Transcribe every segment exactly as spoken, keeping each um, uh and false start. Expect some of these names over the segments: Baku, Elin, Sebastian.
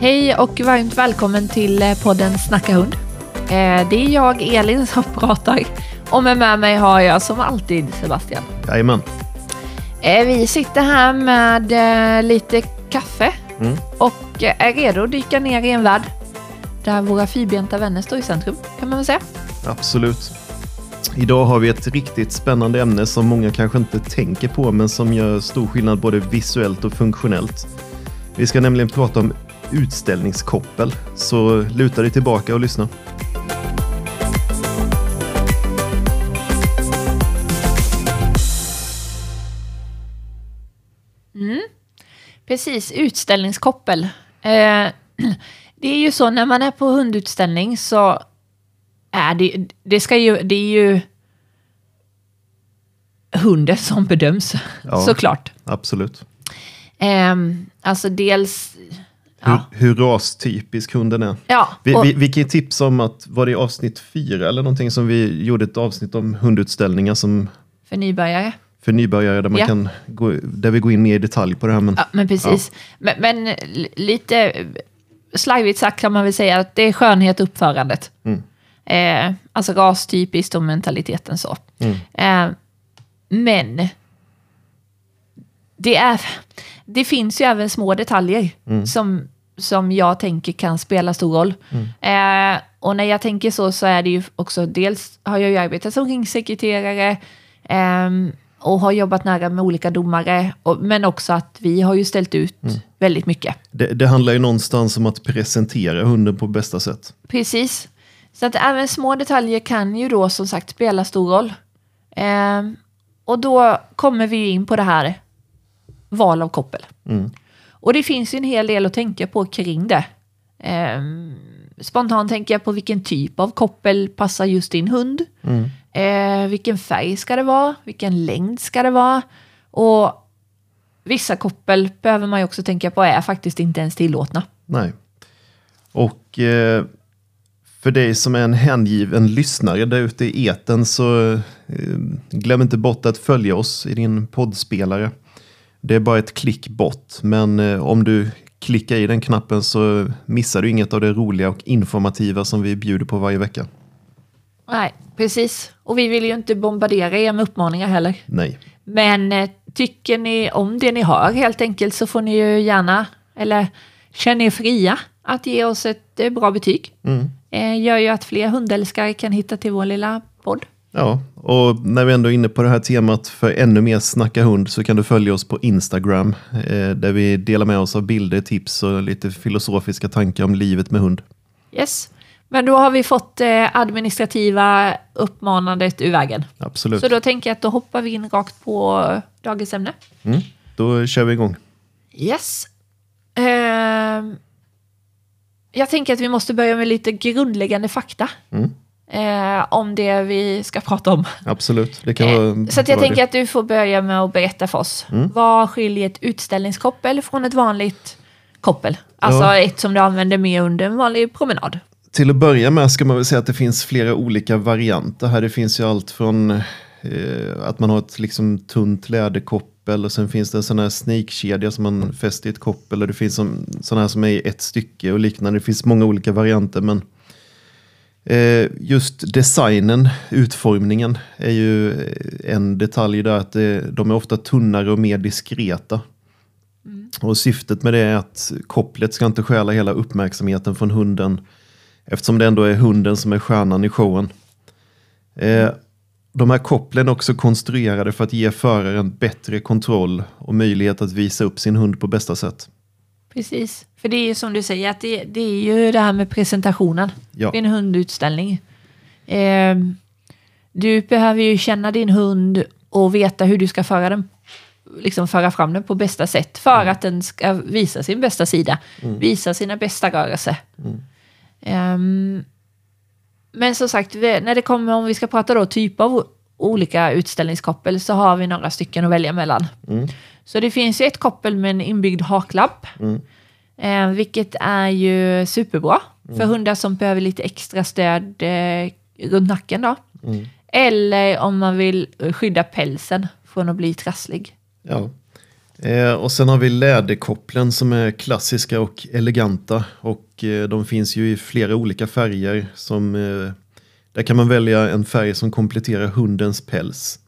Hej och varmt välkommen till podden Snacka hund. Det är jag, Elin, som pratar. Och med mig har jag som alltid Sebastian. Jajamän. Vi sitter här med lite kaffe mm. och är redo att dyka ner i en värld där våra fyrbenta vänner står i centrum, kan man väl säga. Absolut. Idag har vi ett riktigt spännande ämne som många kanske inte tänker på, men som gör stor skillnad både visuellt och funktionellt. Vi ska nämligen prata om utställningskoppel, så luta dig tillbaka och lyssna. Mm. Precis, utställningskoppel. Eh, det är ju så, när man är på hundutställning så är det, det, ska ju, det är ju hunden som bedöms, ja, såklart. Absolut. Eh, alltså dels... Hur, ja. hur rastypisk hunden är. Ja, och... vi, vi, vi kan ju tipsa om att, var det avsnitt fyra eller någonting som vi gjorde ett avsnitt om hundutställningar som... För nybörjare. För nybörjare, där, man ja. kan gå, där vi går in mer i detalj på det här. Men, ja, men precis. Ja. Men, men lite slajvigt sagt kan man väl säga att det är skönhet uppförandet. Mm. Eh, alltså rastypiskt och mentaliteten så. Mm. Eh, men... Det, är, det finns ju även små detaljer mm. som, som jag tänker kan spela stor roll. Mm. Eh, och när jag tänker så så är det ju också, dels har jag ju arbetat som ringsekreterare eh, och har jobbat nära med olika domare. Och, men också att vi har ju ställt ut mm. väldigt mycket. Det, det handlar ju någonstans om att presentera hunden på bästa sätt. Precis. Så att även små detaljer kan ju då som sagt spela stor roll. Eh, och då kommer vi in på det här. Val av koppel. Mm. Och det finns ju en hel del att tänka på kring det. Ehm, spontant tänker jag på vilken typ av koppel passar just din hund. Mm. Ehm, vilken färg ska det vara? Vilken längd ska det vara? Och vissa koppel behöver man ju också tänka på är faktiskt inte ens tillåtna. Nej. Och eh, för dig som är en hängiven lyssnare där ute i eten så eh, glöm inte bort att följa oss i din poddspelare. Det är bara ett klick bort, men om du klickar i den knappen så missar du inget av det roliga och informativa som vi bjuder på varje vecka. Nej, precis. Och vi vill ju inte bombardera er med uppmaningar heller. Nej. Men tycker ni om det ni hör helt enkelt så får ni ju gärna, eller känner er fria att ge oss ett bra betyg. Mm. Gör ju att fler hundälskare kan hitta till vår lilla podd. Ja, och när vi ändå är inne på det här temat för ännu mer Snacka hund så kan du följa oss på Instagram eh, där vi delar med oss av bilder, tips och lite filosofiska tankar om livet med hund. Yes, men då har vi fått eh, administrativa uppmanandet ur vägen. Absolut. Så då tänker jag att då hoppar vi in rakt på dagens ämne. Mm, då kör vi igång. Yes. Eh, jag tänker att vi måste börja med lite grundläggande fakta. Mm. Eh, om det vi ska prata om. Absolut. Det kan vara, eh, så att jag tänker det. Att du får börja med att berätta för oss. Mm. Vad skiljer ett utställningskoppel från ett vanligt koppel? Alltså ja. ett som du använder med under en vanlig promenad. Till att börja med ska man väl säga att det finns flera olika varianter här. Det finns ju allt från eh, att man har ett liksom tunt läderkoppel och sen finns det en sån här sneakkedja som man fäster i ett koppel, och det finns som, sån här som är i ett stycke och liknande. Det finns många olika varianter, men just designen, utformningen är ju en detalj där, att de är ofta tunnare och mer diskreta. Mm. Och syftet med det är att kopplet ska inte stjäla hela uppmärksamheten från hunden, eftersom det ändå är hunden som är stjärnan i showen. De här kopplen är också konstruerade för att ge föraren bättre kontroll och möjlighet att visa upp sin hund på bästa sätt. Precis, för det är ju som du säger att det, det är ju det här med presentationen ja. vid en hundutställning. Eh, du behöver ju känna din hund och veta hur du ska föra den, liksom föra fram den på bästa sätt för mm. att den ska visa sin bästa sida, mm. visa sina bästa rörelser. Mm. Eh, men som sagt, när det kommer, om vi ska prata då typ av olika utställningskoppel, så har vi några stycken att välja mellan. Mm. Så det finns ju ett koppel med en inbyggd haklapp. Mm. Eh, vilket är ju superbra. Mm. För hundar som behöver lite extra stöd eh, runt nacken då. Mm. Eller om man vill skydda pälsen från att bli trasslig. Ja. Eh, och sen har vi läderkopplen som är klassiska och eleganta. Och eh, de finns ju i flera olika färger. Som, eh, där kan man välja en färg som kompletterar hundens päls.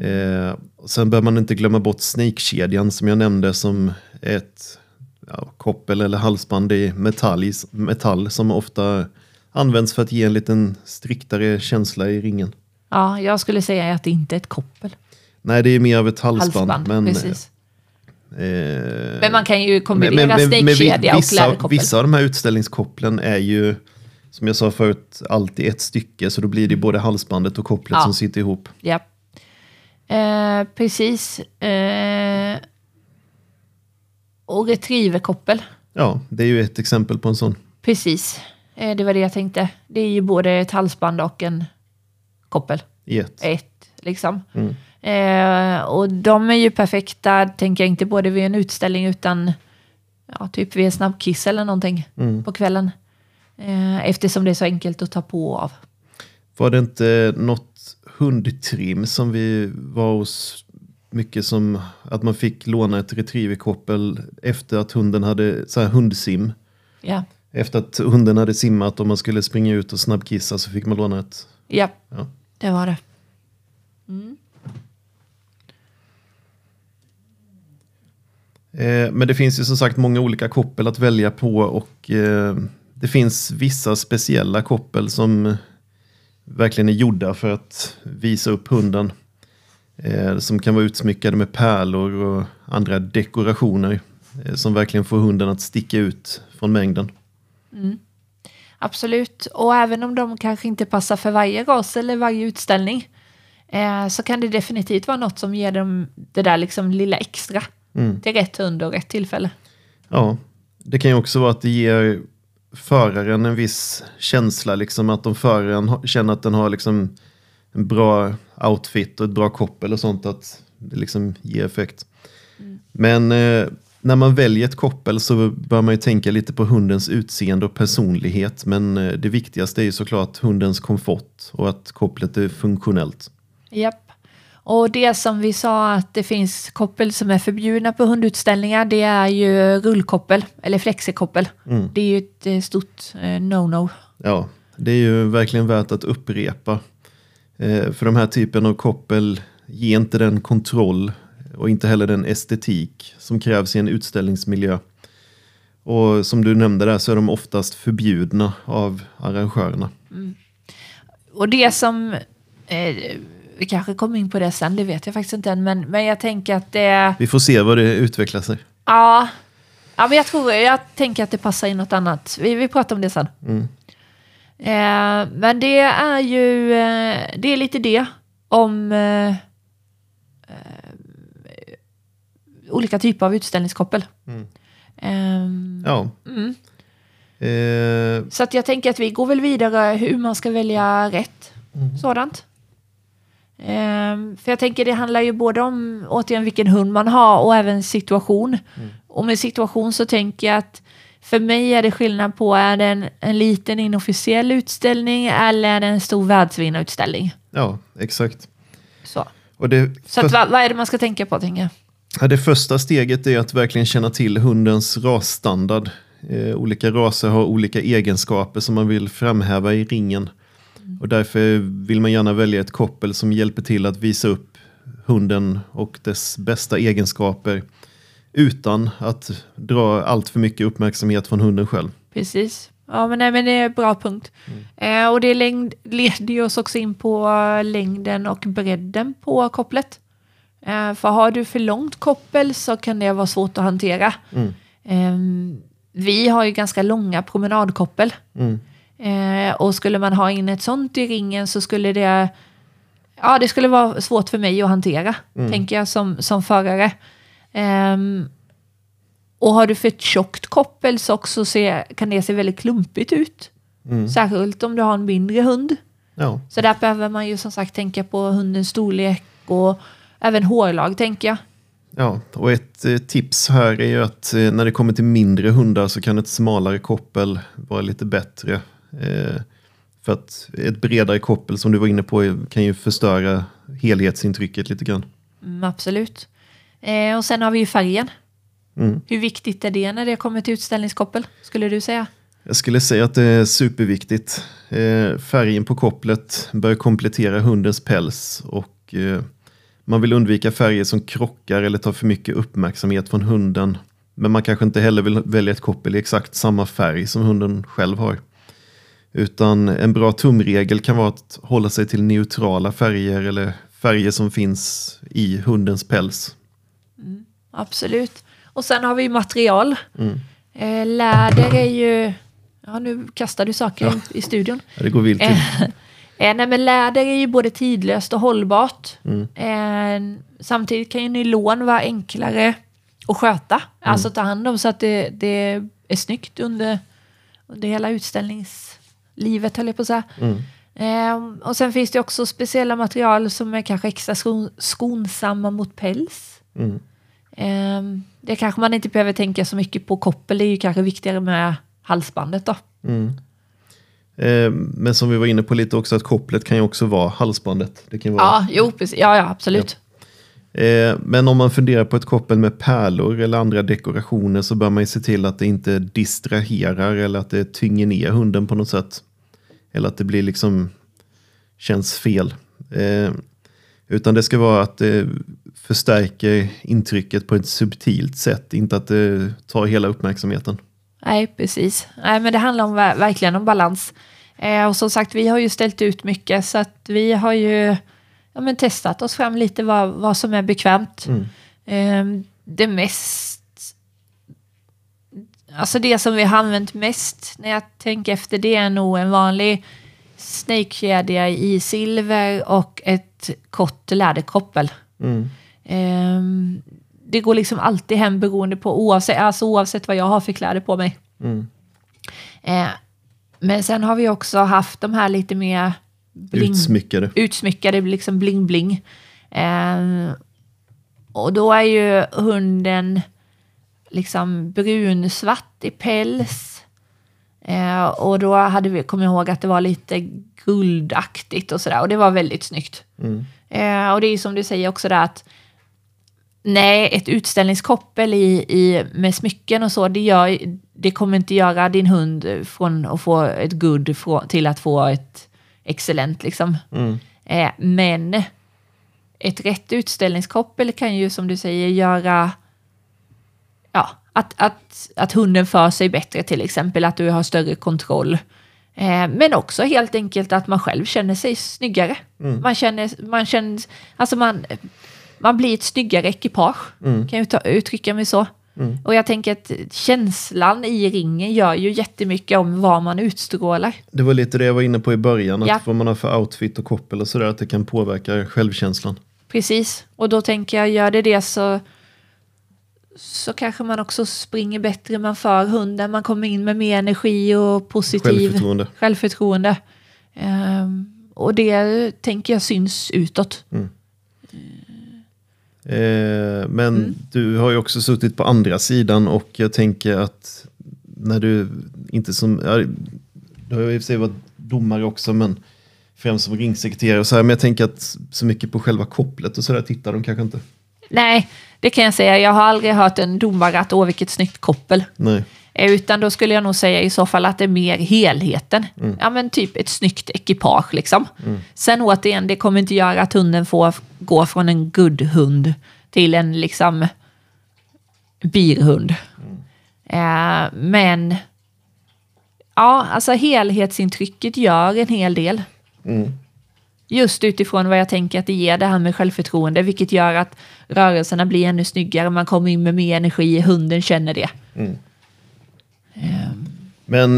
Eh, och sen bör man inte glömma bort snakekedjan som jag nämnde, som är ett ja, koppel eller halsband i metall, metall som ofta används för att ge en liten striktare känsla i ringen. Ja, jag skulle säga att det inte är ett koppel. Nej, det är mer av ett halsband. halsband men, precis. Eh, men man kan ju kombinera snakekedja och läderkoppel. Vissa av de här utställningskopplen är ju, som jag sa förut, alltid ett stycke. Så då blir det både halsbandet och kopplet ja. som sitter ihop. Ja, eh, precis. Eh, och retrieverkoppel. Ja, det är ju ett exempel på en sån. Precis, eh, det var det jag tänkte. Det är ju både ett halsband och en koppel. Ett. Ett, liksom. Mm. Eh, och de är ju perfekta, tänker jag, inte både vid en utställning utan ja, typ vid en snabbkiss eller någonting mm. på kvällen. Eh, eftersom det är så enkelt att ta på och av. Var det inte något hundtrim som vi var hos mycket, som att man fick låna ett retrieverkoppel efter att hunden hade så här hundsim. Ja. Efter att hunden hade simmat och man skulle springa ut och snabbkissa så fick man låna ett. Ja, ja. Det var det. Mm. Men det finns ju som sagt många olika koppel att välja på, och det finns vissa speciella koppel som verkligen är gjorda för att visa upp hunden, som kan vara utsmyckade med pärlor och andra dekorationer som verkligen får hunden att sticka ut från mängden. Mm. Absolut, och även om de kanske inte passar för varje ras eller varje utställning så kan det definitivt vara något som ger dem det där liksom lilla extra. Mm. Till rätt hund och rätt tillfälle. Ja, det kan ju också vara att det ger föraren en viss känsla. Liksom att om föraren känner att den har liksom en bra outfit och ett bra koppel och sånt, att det liksom ger effekt. Mm. Men eh, när man väljer ett koppel så bör man ju tänka lite på hundens utseende och personlighet. Men eh, det viktigaste är ju såklart hundens komfort och att kopplet är funktionellt. Japp. Och det som vi sa, att det finns koppel som är förbjudna på hundutställningar, det är ju rullkoppel eller flexikoppel. Mm. Det är ju ett stort no-no. Ja, det är ju verkligen värt att upprepa. Eh, för de här typen av koppel ger inte den kontroll och inte heller den estetik som krävs i en utställningsmiljö. Och som du nämnde där så är de oftast förbjudna av arrangörerna. Mm. Och det som... Eh, Vi kanske kommer in på det sen, det vet jag faktiskt inte än. Men, men jag tänker att det... Vi får se vad det utvecklar sig. Ja, ja men jag, tror, jag tänker att det passar in något annat. Vi, vi pratar om det sen. Mm. Eh, men det är ju... Eh, det är lite det om eh, eh, olika typer av utställningskoppel. Mm. Eh, ja. Mm. Eh. Så att jag tänker att vi går väl vidare hur man ska välja rätt. Mm. Sådant. Um, för jag tänker det handlar ju både om återigen vilken hund man har och även situation. Mm. Och med situation så tänker jag att för mig är det skillnad på, är det en, en liten inofficiell utställning eller är det en stor världsvinnarutställning? Ja, exakt. Så, och det så för... att, vad, vad är det man ska tänka på, tänker jag? Ja, det första steget är att verkligen känna till hundens rasstandard. Eh, olika raser har olika egenskaper som man vill framhäva i ringen. Och därför vill man gärna välja ett koppel som hjälper till att visa upp hunden och dess bästa egenskaper utan att dra allt för mycket uppmärksamhet från hunden själv. Precis. Ja, men, nej, men det är en bra punkt. Mm. Eh, och det längd, leder oss också in på längden och bredden på kopplet. Eh, för har du för långt koppel så kan det vara svårt att hantera. Mm. Eh, vi har ju ganska långa promenadkoppel. Mm. Eh, och skulle man ha in ett sånt i ringen så skulle det ja det skulle vara svårt för mig att hantera, mm. tänker jag som, som förare. Eh, och har du för ett tjockt koppel så också se, kan det se väldigt klumpigt ut. Mm. Särskilt om du har en mindre hund. Ja. Så där behöver man ju som sagt tänka på hundens storlek och även hårlag, tänker jag. Ja, och ett eh, tips här är ju att eh, när det kommer till mindre hundar så kan ett smalare koppel vara lite bättre. Eh, för att ett bredare koppel, som du var inne på, kan ju förstöra helhetsintrycket lite grann. Mm, absolut. Eh, och sen har vi ju färgen. Mm. Hur viktigt är det när det kommer till utställningskoppel, skulle du säga? Jag skulle säga att det är superviktigt. Eh, färgen på kopplet bör komplettera hundens päls och eh, man vill undvika färger som krockar eller tar för mycket uppmärksamhet från hunden. Men man kanske inte heller vill välja ett koppel i exakt samma färg som hunden själv har. Utan en bra tumregel kan vara att hålla sig till neutrala färger eller färger som finns i hundens päls. Mm, absolut. Och sen har vi ju material. Mm. Läder är ju... Ja, nu kastar du saker ja. i studion. Ja, det går vilt till. Nej, men läder är ju både tidlöst och hållbart. Mm. Samtidigt kan ju nylon vara enklare att sköta. Mm. Alltså ta hand om så att det, det är snyggt under, under hela utställningslivet, höll jag på att säga. Mm. Ehm, och sen finns det också speciella material som är kanske extra skon, skonsamma mot päls. Mm. Ehm, det kanske man inte behöver tänka så mycket på koppel. Det är ju kanske viktigare med halsbandet då. Mm. Ehm, men som vi var inne på lite också, att kopplet kan ju också vara halsbandet. Det kan vara... Ja, jo, precis. Ja, ja, absolut. Ja. Men om man funderar på ett koppel med pärlor eller andra dekorationer så bör man ju se till att det inte distraherar eller att det tynger ner hunden på något sätt. Eller att det blir liksom, känns fel. Eh, utan det ska vara att det förstärker intrycket på ett subtilt sätt. Inte att det tar hela uppmärksamheten. Nej, precis. Nej, men det handlar om, verkligen om balans. Eh, och som sagt, vi har ju ställt ut mycket så att vi har ju... Ja, men testat oss fram lite vad, vad som är bekvämt. Mm. Eh, det mest... Alltså det som vi har använt mest när jag tänker efter, det är nog en vanlig snakekedja i silver och ett kort läderkoppel. Mm. Eh, det går liksom alltid hem beroende på oavsett, alltså oavsett vad jag har för kläder på mig. Mm. Eh, men sen har vi också haft de här lite mer... Bling, utsmyckade. Utsmyckade, liksom bling bling. Eh, och då är ju hunden liksom brunsvart i päls. Eh, och då hade vi kommit ihåg att det var lite guldaktigt och sådär. Och det var väldigt snyggt. Mm. Eh, och det är som du säger också där att nej, ett utställningskoppel i, i, med smycken och så, det, gör, det kommer inte göra din hund från att få ett guld från, till att få ett excellent liksom. Mm. Eh, men ett rätt utställningskoppel kan ju, som du säger, göra ja, att, att, att hunden för sig bättre, till exempel att du har större kontroll. Eh, men också helt enkelt att man själv känner sig snyggare. Mm. Man känner, man känner alltså man, man blir ett snyggare ekipage. Mm. Kan jag ta, uttrycka mig så. Mm. Och jag tänker att känslan i ringen gör ju jättemycket om vad man utstrålar. Det var lite det jag var inne på i början, att ja. vad man har för outfit och koppel och sådär, att det kan påverka självkänslan. Precis, och då tänker jag, gör det det så så kanske man också springer bättre, man för hunden, man kommer in med mer energi och positiv självförtroende. självförtroende. Um, och det tänker jag syns utåt. Mm. Eh, men mm. du har ju också suttit på andra sidan och jag tänker att när du inte som ja, du har ju i och för sig varit domare också, men främst som ringsekreterare och så här, men jag tänker att så mycket på själva kopplet och sådär tittar de kanske inte. Nej, det kan jag säga. Jag har aldrig hört en domare att åh vilket snyggt koppel. Nej. Eh, utan då skulle jag nog säga i så fall att det är mer helheten. Mm. Ja, men typ ett snyggt ekipage liksom. Mm. Sen återigen, det kommer inte göra att hunden får gå från en guldhund till en liksom birhund. Mm. Eh, men ja, alltså helhetsintrycket gör en hel del. Mm. Just utifrån vad jag tänker att det ger, det här med självförtroende, vilket gör att rörelserna blir ännu snyggare, man kommer in med mer energi, hunden känner det. Mm. Men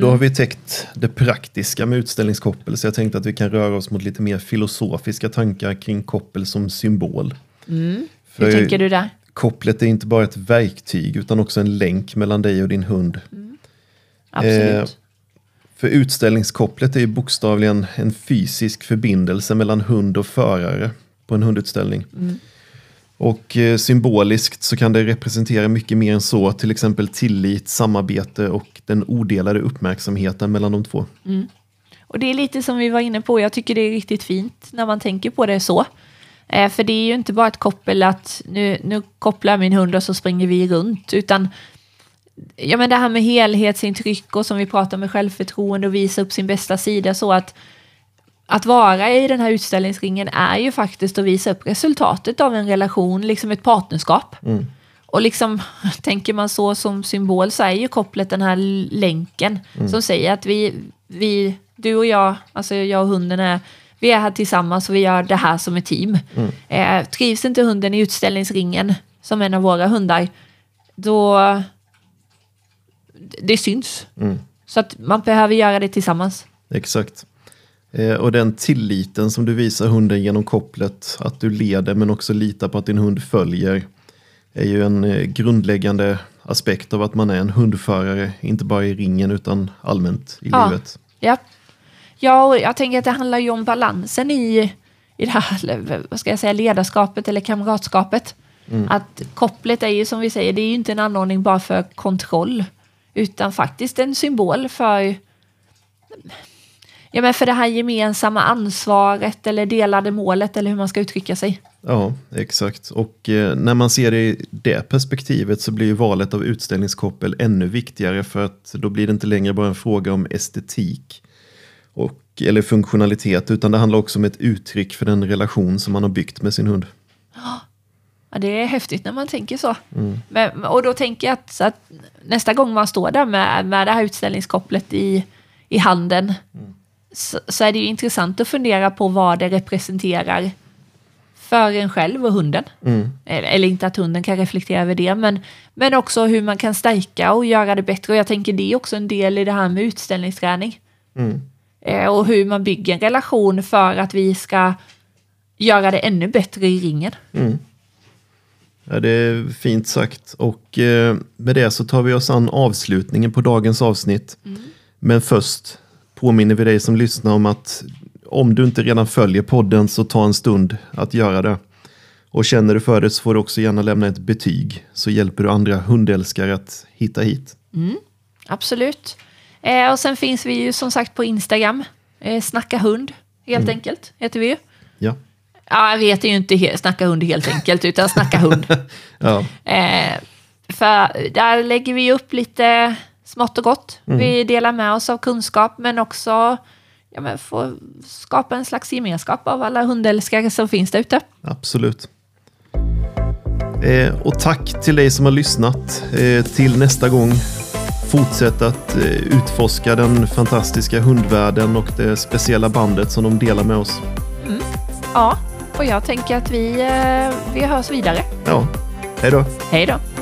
då har vi täckt det praktiska med utställningskoppel, så jag tänkte att vi kan röra oss mot lite mer filosofiska tankar kring koppel som symbol. Mm. Hur tänker du där? Kopplet är inte bara ett verktyg utan också en länk mellan dig och din hund. Mm. Absolut. Eh, för utställningskopplet är ju bokstavligen en fysisk förbindelse mellan hund och förare på en hundutställning. Mm. Och symboliskt så kan det representera mycket mer än så, till exempel tillit, samarbete och den odelade uppmärksamheten mellan de två. Mm. Och det är lite som vi var inne på, jag tycker det är riktigt fint när man tänker på det så. Eh, för det är ju inte bara ett koppel att nu, nu kopplar min hund och så springer vi runt. Utan ja, men det här med helhetsintryck och som vi pratar med självförtroende och visa upp sin bästa sida, så att att vara i den här utställningsringen är ju faktiskt att visa upp resultatet av en relation, liksom ett partnerskap. Mm. Och liksom, tänker man så som symbol, så är ju kopplet den här länken mm. som säger att vi, vi, du och jag, alltså jag och hunden är, vi är här tillsammans och vi gör det här som ett team. Mm. Eh, trivs inte hunden i utställningsringen som en av våra hundar, då det syns. Mm. Så att man behöver göra det tillsammans. Exakt. Och den tilliten som du visar hunden genom kopplet, att du leder men också litar på att din hund följer, är ju en grundläggande aspekt av att man är en hundförare, inte bara i ringen utan allmänt i ja, livet. Ja, ja, och jag tänker att det handlar ju om balansen i, i det här, vad ska jag säga, ledarskapet eller kamratskapet. Mm. Att kopplet är ju, som vi säger, det är ju inte en anordning bara för kontroll, utan faktiskt en symbol för... Ja, men för det här gemensamma ansvaret eller delade målet eller hur man ska uttrycka sig. Ja, exakt. Och eh, när man ser det i det perspektivet så blir ju valet av utställningskoppel ännu viktigare, för att då blir det inte längre bara en fråga om estetik och, eller funktionalitet, utan det handlar också om ett uttryck för den relation som man har byggt med sin hund. Ja, det är häftigt när man tänker så. Mm. Men, och då tänker jag att, att nästa gång man står där med, med det här utställningskopplet i, i handen mm. Så, så är det ju intressant att fundera på vad det representerar för en själv och hunden. Mm. Eller, eller inte att hunden kan reflektera över det, men, men också hur man kan stärka och göra det bättre. Och jag tänker det är också en del i det här med utställningsträning. Mm. Eh, och hur man bygger en relation för att vi ska göra det ännu bättre i ringen. Mm. Ja, det är fint sagt. Och eh, med det så tar vi oss an avslutningen på dagens avsnitt. Mm. Men först... påminner vi dig som lyssnar om att om du inte redan följer podden så ta en stund att göra det. Och känner du för det så får du också gärna lämna ett betyg, så hjälper du andra hundälskare att hitta hit. Mm, absolut. Eh, och sen finns vi ju som sagt på Instagram. Eh, Snacka hund helt mm. enkelt heter vi ju. Ja. Ja, vi heter ju inte he- Snacka hund helt enkelt utan Snacka hund. Ja. Eh, för där lägger vi upp lite... smått och gott. Mm. Vi delar med oss av kunskap, men också ja, men få skapa en slags gemenskap av alla hundälskare som finns där ute. Absolut. Eh, och tack till dig som har lyssnat. Eh, till nästa gång, fortsätt att eh, utforska den fantastiska hundvärlden och det speciella bandet som de delar med oss. Mm. Ja, och jag tänker att vi, eh, vi hörs vidare. Ja, hej då. Hej då.